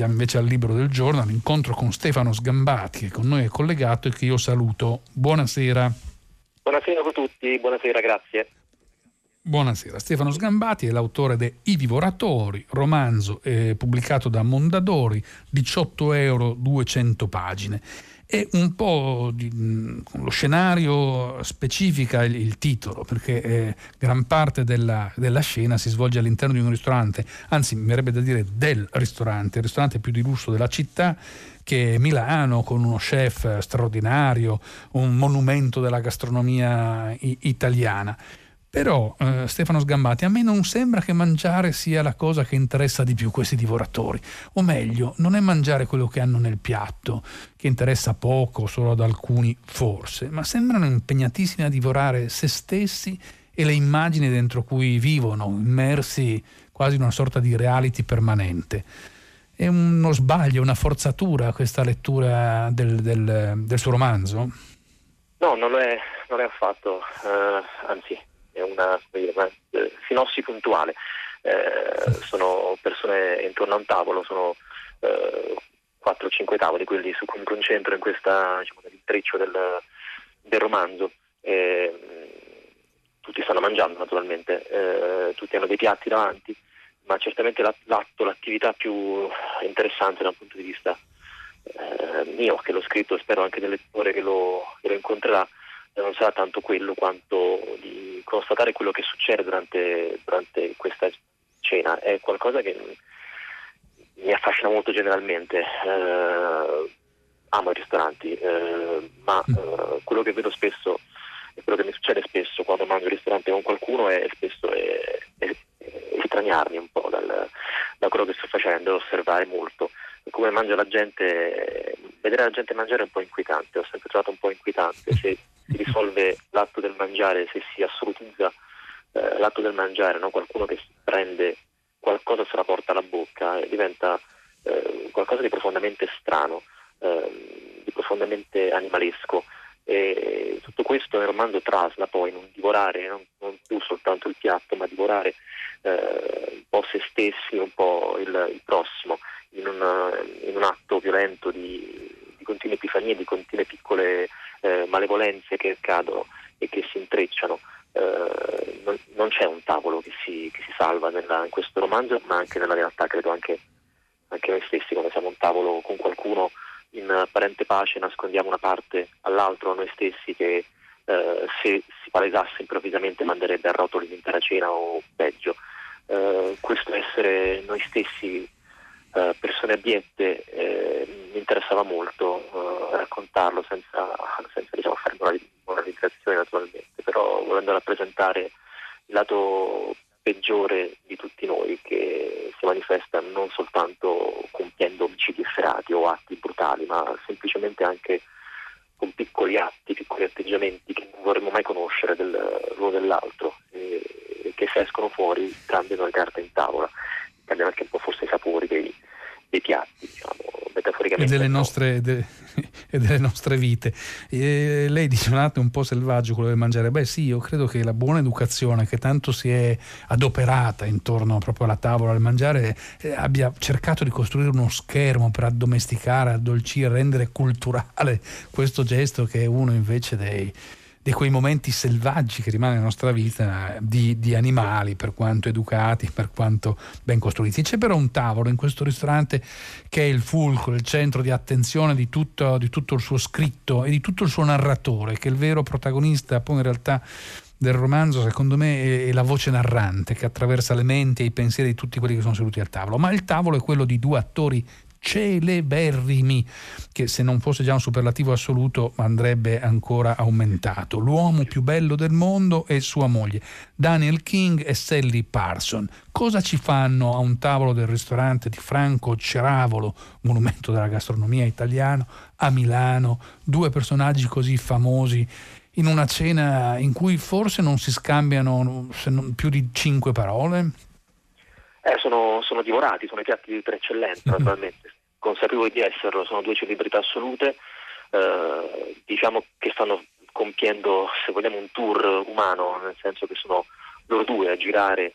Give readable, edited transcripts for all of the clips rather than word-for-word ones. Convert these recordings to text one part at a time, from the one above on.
Andiamo invece al libro del giorno, all'incontro con Stefano Sgambati, che con noi è collegato e che io saluto. Buonasera. Buonasera a tutti, buonasera, grazie. Buonasera. Stefano Sgambati è l'autore de I divoratori, romanzo pubblicato da Mondadori, 18 €, 200 pagine. E un po' lo scenario specifica il titolo, perché gran parte della scena si svolge all'interno di un ristorante, anzi mi verrebbe da dire del ristorante, il ristorante più di lusso della città, che è Milano, con uno chef straordinario, un monumento della gastronomia italiana. Però Stefano Sgambati, a me non sembra che mangiare sia la cosa che interessa di più questi divoratori, o meglio, non è mangiare quello che hanno nel piatto, che interessa poco, solo ad alcuni forse, ma sembrano impegnatissimi a divorare se stessi e le immagini dentro cui vivono, immersi quasi in una sorta di reality permanente. È uno sbaglio, una forzatura questa lettura del suo romanzo? No, non è affatto, anzi... è una sinossi puntuale. Sono persone intorno a un tavolo, sono 4 o 5 tavoli quelli su cui mi concentro in questa, diciamo, intreccio del romanzo. Tutti stanno mangiando naturalmente, tutti hanno dei piatti davanti, ma certamente l'attività più interessante dal punto di vista mio, che l'ho scritto, e spero anche del lettore che lo incontrerà, non sarà tanto quello quanto di constatare quello che succede durante questa cena. È qualcosa che mi affascina molto generalmente. Amo i ristoranti, ma quello che vedo spesso e quello che mi succede spesso quando mangio al ristorante con qualcuno è estraniarmi un po' da quello che sto facendo, osservare molto come mangia la gente. Vedere la gente mangiare è un po' inquietante, ho sempre trovato un po' inquietante. Se si risolve l'atto del mangiare, se si assolutizza l'atto del mangiare, no? Qualcuno che prende qualcosa e se la porta alla bocca, diventa qualcosa di profondamente strano, di profondamente animalesco, e tutto questo nel romanzo trasla poi in un divorare, non più soltanto il piatto, ma divorare un po' se stessi, un po' il prossimo, in un atto violento di continue epifanie, di continue piccole malevolenze che accadono e che si intrecciano. Non c'è un tavolo che si salva in questo romanzo, ma anche nella realtà, credo anche noi stessi, quando siamo a un tavolo con qualcuno in apparente pace, nascondiamo una parte all'altro, a noi stessi, che se si palesasse improvvisamente manderebbe a rotoli l'intera cena, o peggio. Questo essere noi stessi, persone abiette, mi interessava molto raccontarlo senza diciamo, fare una realizzazione naturalmente, però volendo rappresentare il lato peggiore di tutti noi, che si manifesta non soltanto compiendo omicidi efferati o atti brutali, ma semplicemente anche con piccoli atti, piccoli atteggiamenti che non vorremmo mai conoscere l'uno dell'altro, e che se escono fuori cambiano la carta in tavola, cambiano anche un po' forse i sapori dei piatti, diciamo, metaforicamente, e delle nostre vite. Lei dice un attimo un po' selvaggio quello del mangiare. Beh sì, io credo che la buona educazione, che tanto si è adoperata intorno proprio alla tavola, al mangiare, abbia cercato di costruire uno schermo per addomesticare, addolcire, rendere culturale questo gesto, che è uno invece di quei momenti selvaggi che rimane nella nostra vita, di animali, per quanto educati, per quanto ben costruiti. C'è però un tavolo in questo ristorante che è il fulcro, il centro di attenzione di tutto il suo scritto e di tutto il suo narratore, che è il vero protagonista poi in realtà del romanzo, secondo me, è la voce narrante che attraversa le menti e i pensieri di tutti quelli che sono seduti al tavolo. Ma il tavolo è quello di due attori celeberrimi, che se non fosse già un superlativo assoluto andrebbe ancora aumentato: l'uomo più bello del mondo e sua moglie, Daniel King e Sally Parson. Cosa ci fanno a un tavolo del ristorante di Franco Ceravolo, monumento della gastronomia italiana, a Milano, due personaggi così famosi, in una cena in cui forse non si scambiano se non più di 5 parole? Sono divorati, sono i piatti per eccellenza naturalmente, consapevoli di esserlo. Sono due celebrità assolute, diciamo che stanno compiendo, se vogliamo, un tour umano, nel senso che sono loro due a girare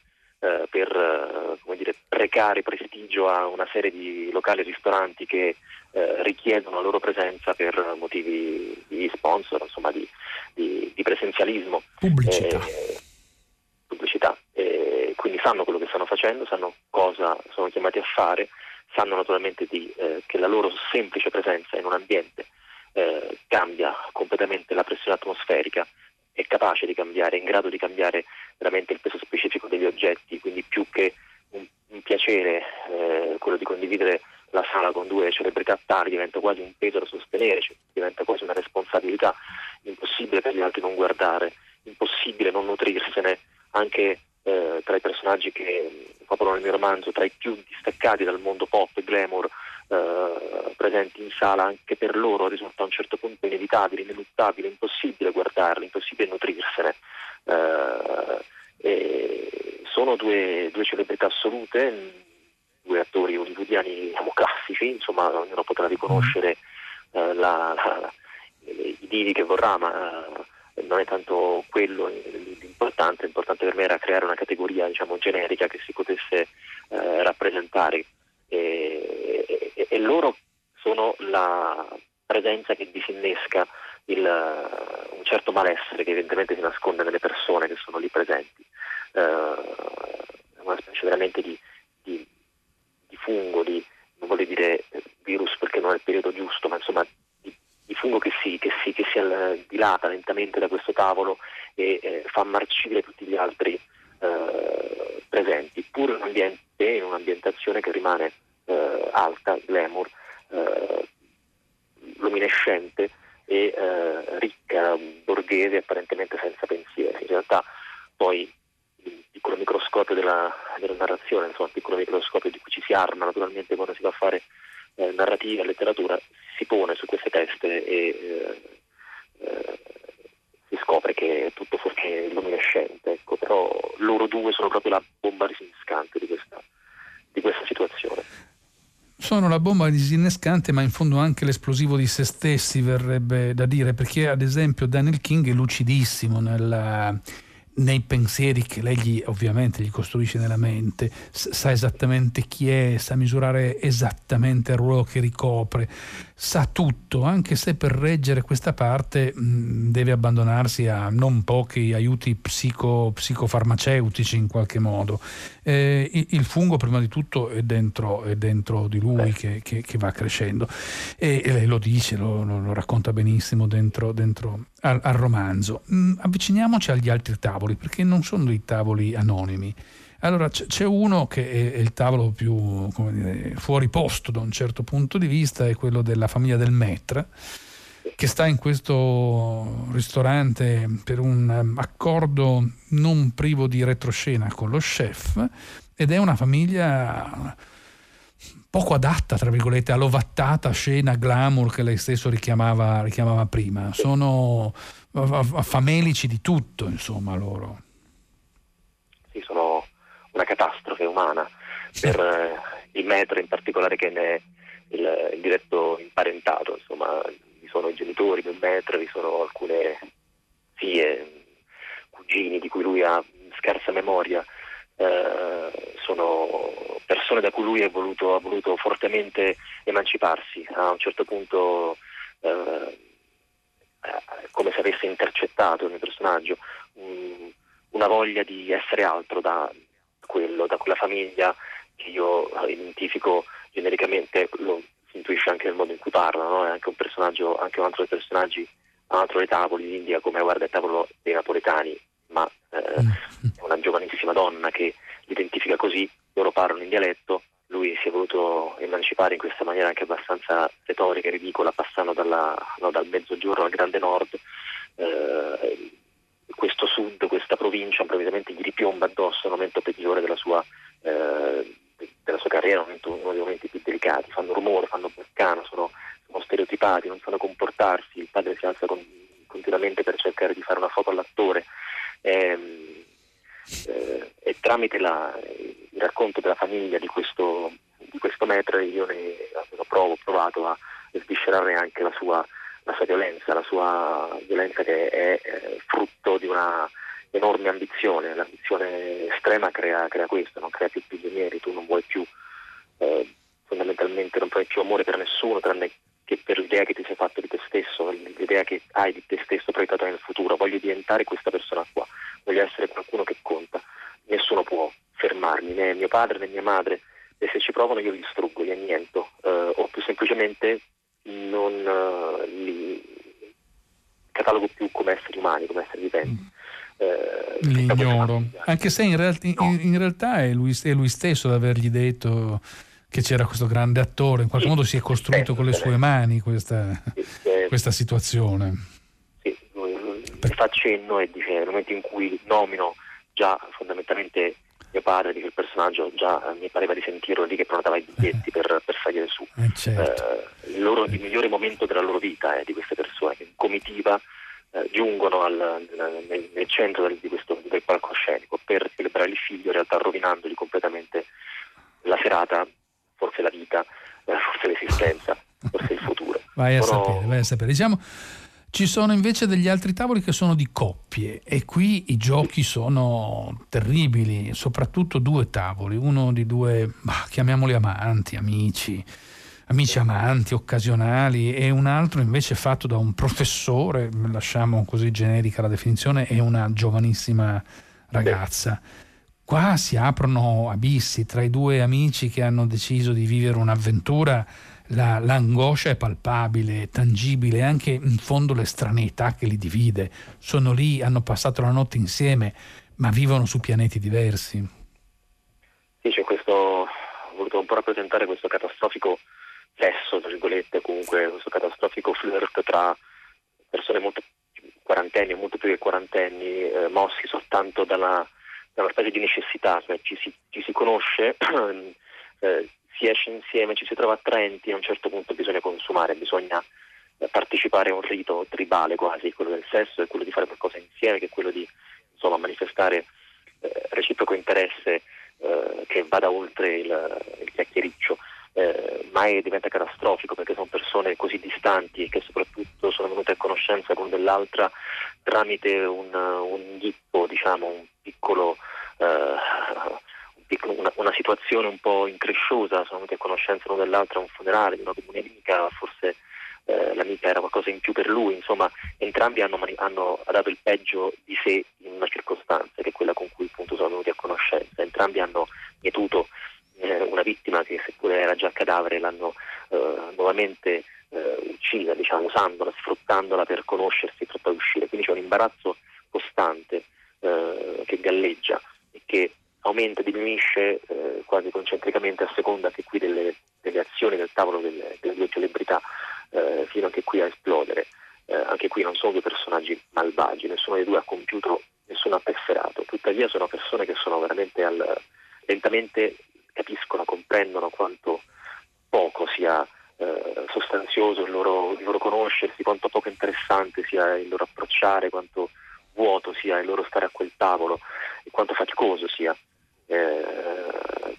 per, come dire, precare prestigio a una serie di locali e ristoranti che richiedono la loro presenza per motivi di sponsor, insomma di presenzialismo. Pubblicità. Quindi sanno quello che stanno facendo, sanno cosa sono chiamati a fare, sanno naturalmente che la loro semplice presenza in un ambiente cambia completamente la pressione atmosferica, è capace di cambiare, è in grado di cambiare veramente il peso specifico degli oggetti, quindi più che un piacere, quello di condividere la sala con due celebrità tali diventa quasi un peso da sostenere, cioè diventa quasi una responsabilità, impossibile per gli altri non guardare, impossibile non nutrirsene, anche tra i personaggi che popolano il mio romanzo, tra i più distaccati dal mondo pop e glamour presenti in sala, anche per loro risulta a un certo punto inevitabile, ineluttabile, impossibile guardarli, impossibile nutrirsene. Sono due celebrità assolute, due attori hollywoodiani classici, insomma ognuno potrà riconoscere i divi che vorrà, ma non è tanto quello l'importante. L'importante per me era creare una categoria, diciamo, generica che si potesse rappresentare. E loro sono la presenza che disinnesca un certo malessere che evidentemente si nasconde nelle persone che sono lì presenti. È una specie veramente di fungo, non voglio dire virus perché non è il periodo giusto, ma insomma di fungo che si dilata lentamente da questo tavolo e fa marcire tutti gli altri presenti, pur in un'ambientazione che rimane alta, glamour, luminescente e ricca, borghese, apparentemente senza pensieri. In realtà poi il piccolo microscopio della narrazione, insomma il piccolo microscopio di cui ci si arma naturalmente quando si va a fare narrativa, letteratura, si pone su queste teste e si scopre che è tutto fuorché luminescente, ecco. Però loro due sono proprio la bomba disinnescante di questa situazione. Sono la bomba disinnescante, ma in fondo anche l'esplosivo di se stessi, verrebbe da dire, perché ad esempio Daniel King è lucidissimo nei pensieri che lei ovviamente gli costruisce nella mente, sa esattamente chi è, sa misurare esattamente il ruolo che ricopre, sa tutto, anche se per reggere questa parte deve abbandonarsi a non pochi aiuti psicofarmaceutici in qualche modo. Il fungo prima di tutto è dentro di lui che va crescendo e lei lo dice, lo racconta benissimo dentro al romanzo. Avviciniamoci agli altri tavoli, perché non sono dei tavoli anonimi. Allora c'è uno che è il tavolo più, come dire, fuori posto da un certo punto di vista, è quello della famiglia del maître, che sta in questo ristorante per un accordo non privo di retroscena con lo chef, ed è una famiglia poco adatta, tra virgolette, all'ovattata scena glamour che lei stesso richiamava prima. Sono famelici di tutto, insomma, loro. Sì, sono una catastrofe umana. Per il maître in particolare, che ne è il diretto imparentato, insomma, vi sono i genitori del maître, vi sono alcune zie, cugini di cui lui ha scarsa memoria. Sono persone da cui lui ha voluto fortemente emanciparsi. A un certo punto, come se avesse intercettato il mio personaggio una voglia di essere altro da quella famiglia che io identifico genericamente. Lo si intuisce anche nel modo in cui parla, no? È anche un personaggio, anche un altro dei personaggi, un altro dei tavoli d'India, come guarda il tavolo dei napoletani, ma è una giovanissima donna che l'identifica così, loro parlano in dialetto, lui si è voluto emancipare in questa maniera anche abbastanza retorica e ridicola, passando dal mezzogiorno al grande nord. Questo sud, questa provincia, improvvisamente gli ripiomba addosso il momento peggiore della sua carriera, uno dei momenti più delicati. Fanno rumore, fanno boccano, sono stereotipati, non sanno comportarsi, il padre si alza continuamente per cercare di fare una foto all'attore. E tramite il racconto della famiglia di questo maître io ho provato a sviscerare anche la sua violenza che è frutto di una enorme ambizione, l'ambizione estrema crea questo, non crea più prigionieri, tu non vuoi più, fondamentalmente non hai più amore per nessuno tranne che per l'idea che ti sei fatto di te stesso, l'idea che hai di te stesso proiettata nel futuro. Voglio diventare questa persona qua, voglio essere qualcuno che conta, nessuno può fermarmi, né mio padre né mia madre, e se ci provano io li distruggo, li anniento, o più semplicemente non li catalogo più come esseri umani, come esseri viventi. Li ignoro, anche se in realtà è lui stesso ad avergli detto che c'era questo grande attore, in qualche modo si è costruito con le sue mani questa situazione. Sì, fa cenno e dice, nel momento in cui nomino già fondamentalmente mio padre, dice il personaggio, già mi pareva di sentirlo lì che prenotava i biglietti per salire su. Certo. Il migliore momento della loro vita di queste persone, che in comitiva giungono nel centro del palcoscenico per celebrare il figlio, in realtà rovinandogli completamente la serata, forse la vita, forse l'esistenza, forse il futuro. Vai a sapere. Diciamo, ci sono invece degli altri tavoli che sono di coppie e qui i giochi sono terribili, soprattutto due tavoli, uno di due, chiamiamoli amici amanti, occasionali, e un altro invece fatto da un professore, lasciamo così generica la definizione, e una giovanissima ragazza. Qua si aprono abissi tra i due amici che hanno deciso di vivere un'avventura. L'angoscia è palpabile, tangibile, anche in fondo l'estraneità che li divide. Sono lì, hanno passato la notte insieme, ma vivono su pianeti diversi. Sì, c'è questo, ho voluto un po' rappresentare questo catastrofico sesso, tra virgolette, comunque questo catastrofico flirt tra persone molto quarantenni, molto più che quarantenni, mossi soltanto da una specie di necessità, cioè ci si conosce, si esce insieme, ci si trova attraenti, a un certo punto bisogna consumare, bisogna partecipare a un rito tribale quasi, quello del sesso, è quello di fare qualcosa insieme, che è quello di manifestare reciproco interesse che vada oltre il chiacchiericcio, ma diventa catastrofico perché sono persone così distanti che soprattutto sono venute a conoscenza con dell'altra tramite un ghippo, diciamo, un piccolo una situazione un po' incresciosa. Sono venuti a conoscenza l'uno dell'altra a un funerale di una comune amica, forse l'amica era qualcosa in più per lui, insomma entrambi hanno dato il peggio di sé in una circostanza che è quella con cui appunto sono venuti a conoscenza, entrambi hanno mietuto una vittima che seppure era già cadavere l'hanno nuovamente uccisa, diciamo, usandola, sfruttandola per conoscersi e per uscire, quindi c'è un imbarazzo costante che galleggia e che aumenta, diminuisce quasi concentricamente a seconda anche qui delle azioni del tavolo delle due celebrità, fino anche qui a esplodere. Anche qui non sono due personaggi malvagi, nessuno dei due ha compiuto, nessuno ha efferato, tuttavia sono persone che sono veramente lentamente capiscono, comprendono quanto poco sia sostanzioso il loro conoscersi, quanto poco interessante sia il loro approcciare, quanto vuoto sia il loro stare a quel tavolo e quanto faticoso sia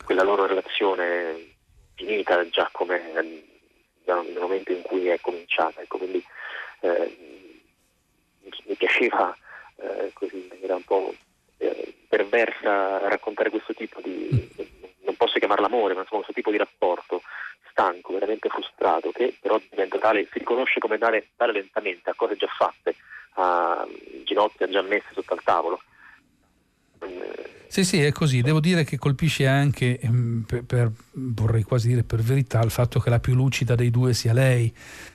quella loro relazione finita già come nel momento in cui è cominciata. Ecco, quindi mi piaceva così in maniera un po' perversa raccontare questo tipo di, non posso chiamarla amore, ma insomma questo tipo di rapporto stanco, veramente frustrato, che però diventa tale, si riconosce come dare lentamente a cose già fatte, a ginocchia già messe sotto al tavolo. Sì, è così. Devo dire che colpisce anche, vorrei quasi dire per verità, il fatto che la più lucida dei due sia lei,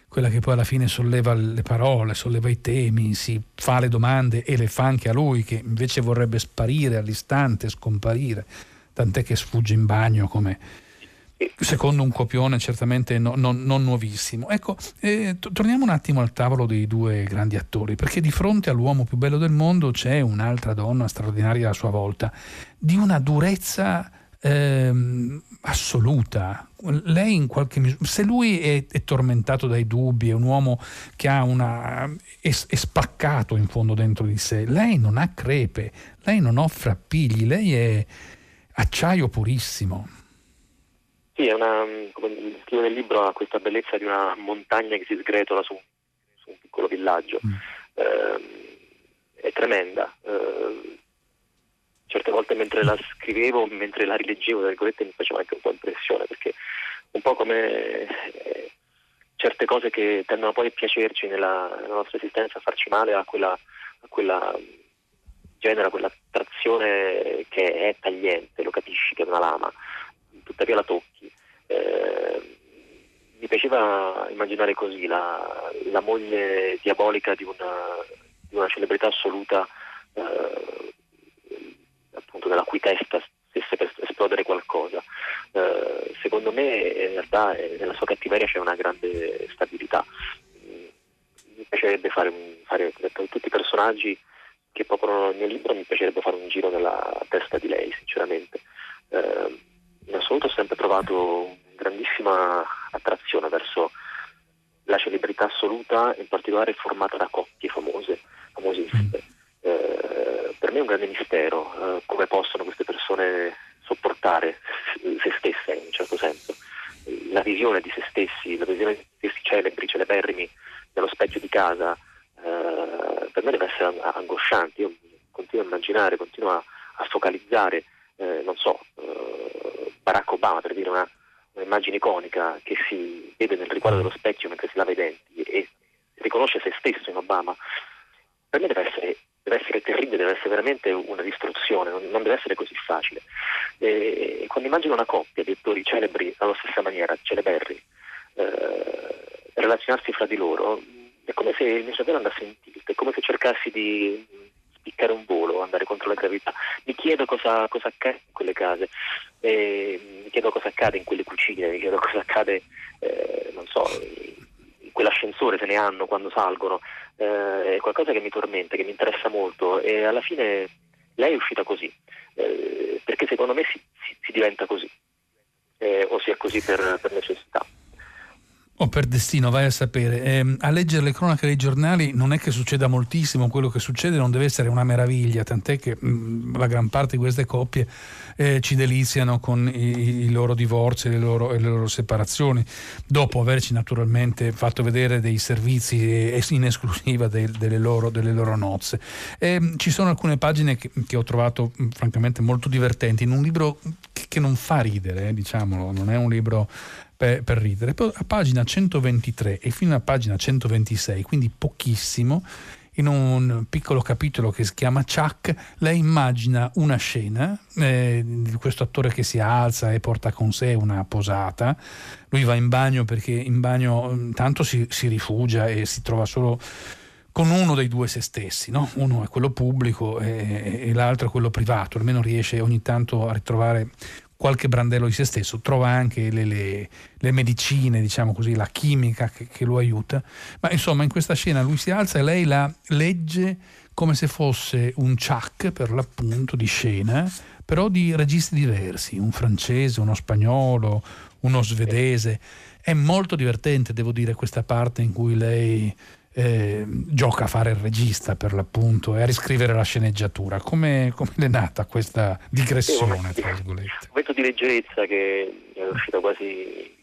quella che poi alla fine solleva le parole, solleva i temi, si fa le domande e le fa anche a lui, che invece vorrebbe sparire all'istante, scomparire, tant'è che sfugge in bagno come, secondo un copione certamente non nuovissimo. Ecco, torniamo un attimo al tavolo dei due grandi attori, perché di fronte all'uomo più bello del mondo c'è un'altra donna straordinaria a sua volta, di una durezza assoluta. Lei in qualche misura, se lui è tormentato dai dubbi, è un uomo che è spaccato in fondo dentro di sé, lei non ha crepe, lei non offre appigli, lei è acciaio purissimo. Sì, il titolo del libro ha questa bellezza di una montagna che si sgretola su un piccolo villaggio. è tremenda. Certe volte mentre la scrivevo, mentre la rileggevo, tra virgolette, mi faceva anche un po' impressione, perché un po' come certe cose che tendono poi a piacerci nella nostra esistenza, a farci male, a quella genera quell'attrazione che è tagliente, lo capisci che è una lama, tuttavia la tocchi. Mi piaceva immaginare così la moglie diabolica di una celebrità assoluta, appunto, nella cui testa stesse per esplodere qualcosa. Secondo me in realtà nella sua cattiveria c'è una grande stabilità. Mi piacerebbe fare tutti i personaggi che popolano il mio libro, mi piacerebbe fare un giro nella testa di lei, sinceramente. In assoluto ho sempre trovato grandissima attrazione verso la celebrità assoluta, in particolare formata da coppie famosissime. Per me è un grande mistero come possono queste persone sopportare se stesse, in un certo senso, la visione di se stessi, celebri, celeberrimi nello specchio di casa. Per me deve essere angosciante. Io continuo a immaginare, continuo a focalizzare, non so, Barack Obama, per dire un'immagine iconica che si vede nel riguardo dello specchio mentre si lava i denti e riconosce se stesso in Obama. Per me deve essere terribile, deve essere veramente una distruzione, non deve essere così facile. E quando immagino una coppia di attori celebri alla stessa maniera, celeberri, relazionarsi fra di loro, è come se il mio cervello andasse in tilt, è come se cercassi di spiccare un volo, andare contro la gravità. Mi chiedo cosa accade in quelle case, mi chiedo cosa accade in quelle cucine, mi chiedo cosa accade, non so, in quell'ascensore, se ne hanno quando salgono. È qualcosa che mi tormenta, che mi interessa molto, e alla fine lei è uscita così, perché secondo me si diventa così, o si è così per necessità. O per destino, vai a sapere. A leggere le cronache dei giornali non è che succeda moltissimo, quello che succede non deve essere una meraviglia, tant'è che la gran parte di queste coppie ci deliziano con i loro divorzi e le loro separazioni, dopo averci naturalmente fatto vedere dei servizi in esclusiva delle loro nozze. Ci sono alcune pagine che ho trovato francamente molto divertenti, in un libro che non fa ridere, diciamolo, non è un libro per ridere. Poi a pagina 123 e fino a pagina 126, quindi pochissimo, in un piccolo capitolo che si chiama Chuck, lei immagina una scena di questo attore che si alza e porta con sé una posata, lui va in bagno, perché in bagno tanto si rifugia e si trova solo con uno dei due se stessi, no? Uno è quello pubblico e l'altro è quello privato, almeno riesce ogni tanto a ritrovare qualche brandello di se stesso, trova anche le medicine, diciamo così, la chimica che lo aiuta, ma insomma in questa scena lui si alza e lei la legge come se fosse un Chuck, per l'appunto, di scena, però di registi diversi, un francese, uno spagnolo, uno svedese. È molto divertente, devo dire, questa parte in cui lei gioca a fare il regista, per l'appunto, e a riscrivere la sceneggiatura. Come è nata questa digressione, tra virgolette? Un momento di leggerezza che è uscito quasi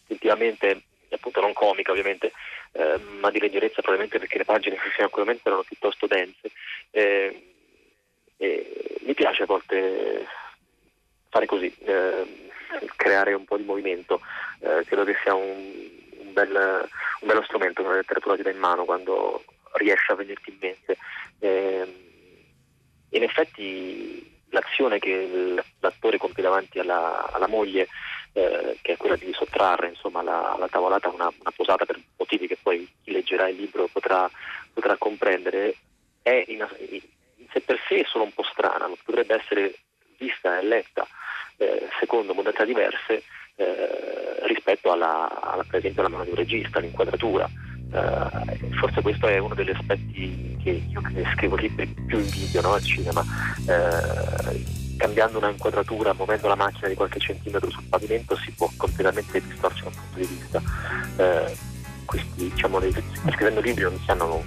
istintivamente, appunto, non comica ovviamente, ma di leggerezza, probabilmente perché le pagine fino a quel momento erano piuttosto dense. Mi piace a volte fare così, creare un po' di movimento. Credo che sia un bello strumento che la letteratura ti dà in mano quando riesce a venirti in mente. In effetti l'azione che l'attore compie davanti alla moglie, che è quella di sottrarre, insomma, alla tavolata una posata, per motivi che poi chi leggerà il libro potrà comprendere, è in sé per sé solo un po' strana, ma potrebbe essere vista e letta secondo modalità diverse, rispetto per esempio alla mano di un regista, all'inquadratura. Forse questo è uno degli aspetti che io scrivo libri più in video, no, al cinema. Cambiando una inquadratura, muovendo la macchina di qualche centimetro sul pavimento, si può completamente distorcere un punto di vista. Questi, diciamo, scrivendo libri non si hanno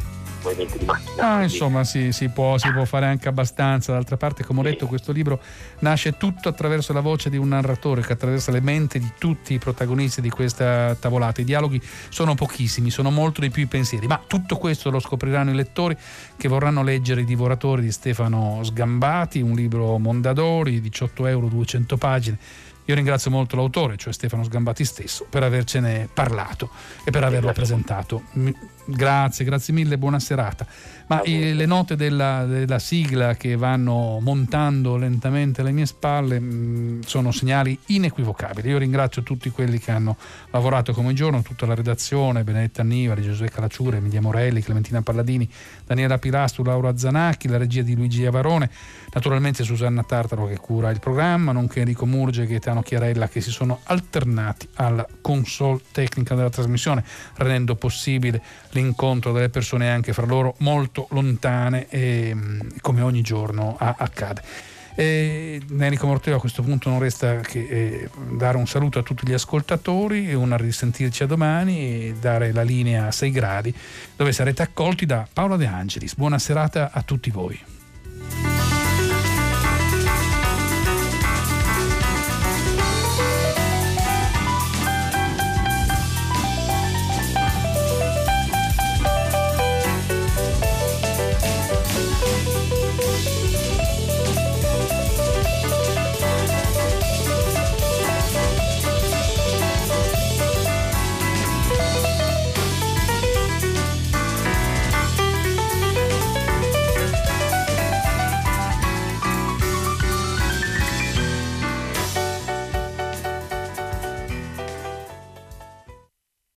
movimenti di macchina. Insomma si può fare anche abbastanza. D'altra parte, come ho detto, questo libro nasce tutto attraverso la voce di un narratore che attraversa le menti di tutti i protagonisti di questa tavolata. I dialoghi sono pochissimi, sono molto di più i pensieri, ma tutto questo lo scopriranno i lettori che vorranno leggere I divoratori di Stefano Sgambati, un libro Mondadori, 18 €, 200 pagine. Io ringrazio molto l'autore, cioè Stefano Sgambati stesso, per avercene parlato e per averlo presentato. Grazie mille, buona serata. Ma le note della sigla che vanno montando lentamente alle mie spalle sono segnali inequivocabili. Io ringrazio tutti quelli che hanno lavorato come giorno, tutta la redazione, Benedetta Nivale, Giuseppe Calaciura, Emilia Morelli, Clementina Palladini, Daniela Pilastro, Laura Zanacchi, la regia di Luigi Avarone, naturalmente Susanna Tartaro che cura il programma, nonché Enrico Murge e Gaetano Chiarella che si sono alternati alla console tecnica della trasmissione, rendendo possibile l'incontro delle persone anche fra loro molto lontane, e come ogni giorno accade. Enrico Morteo, a questo punto non resta che dare un saluto a tutti gli ascoltatori e un risentirci a domani e dare la linea a 6 gradi, dove sarete accolti da Paola De Angelis. Buona serata a tutti voi.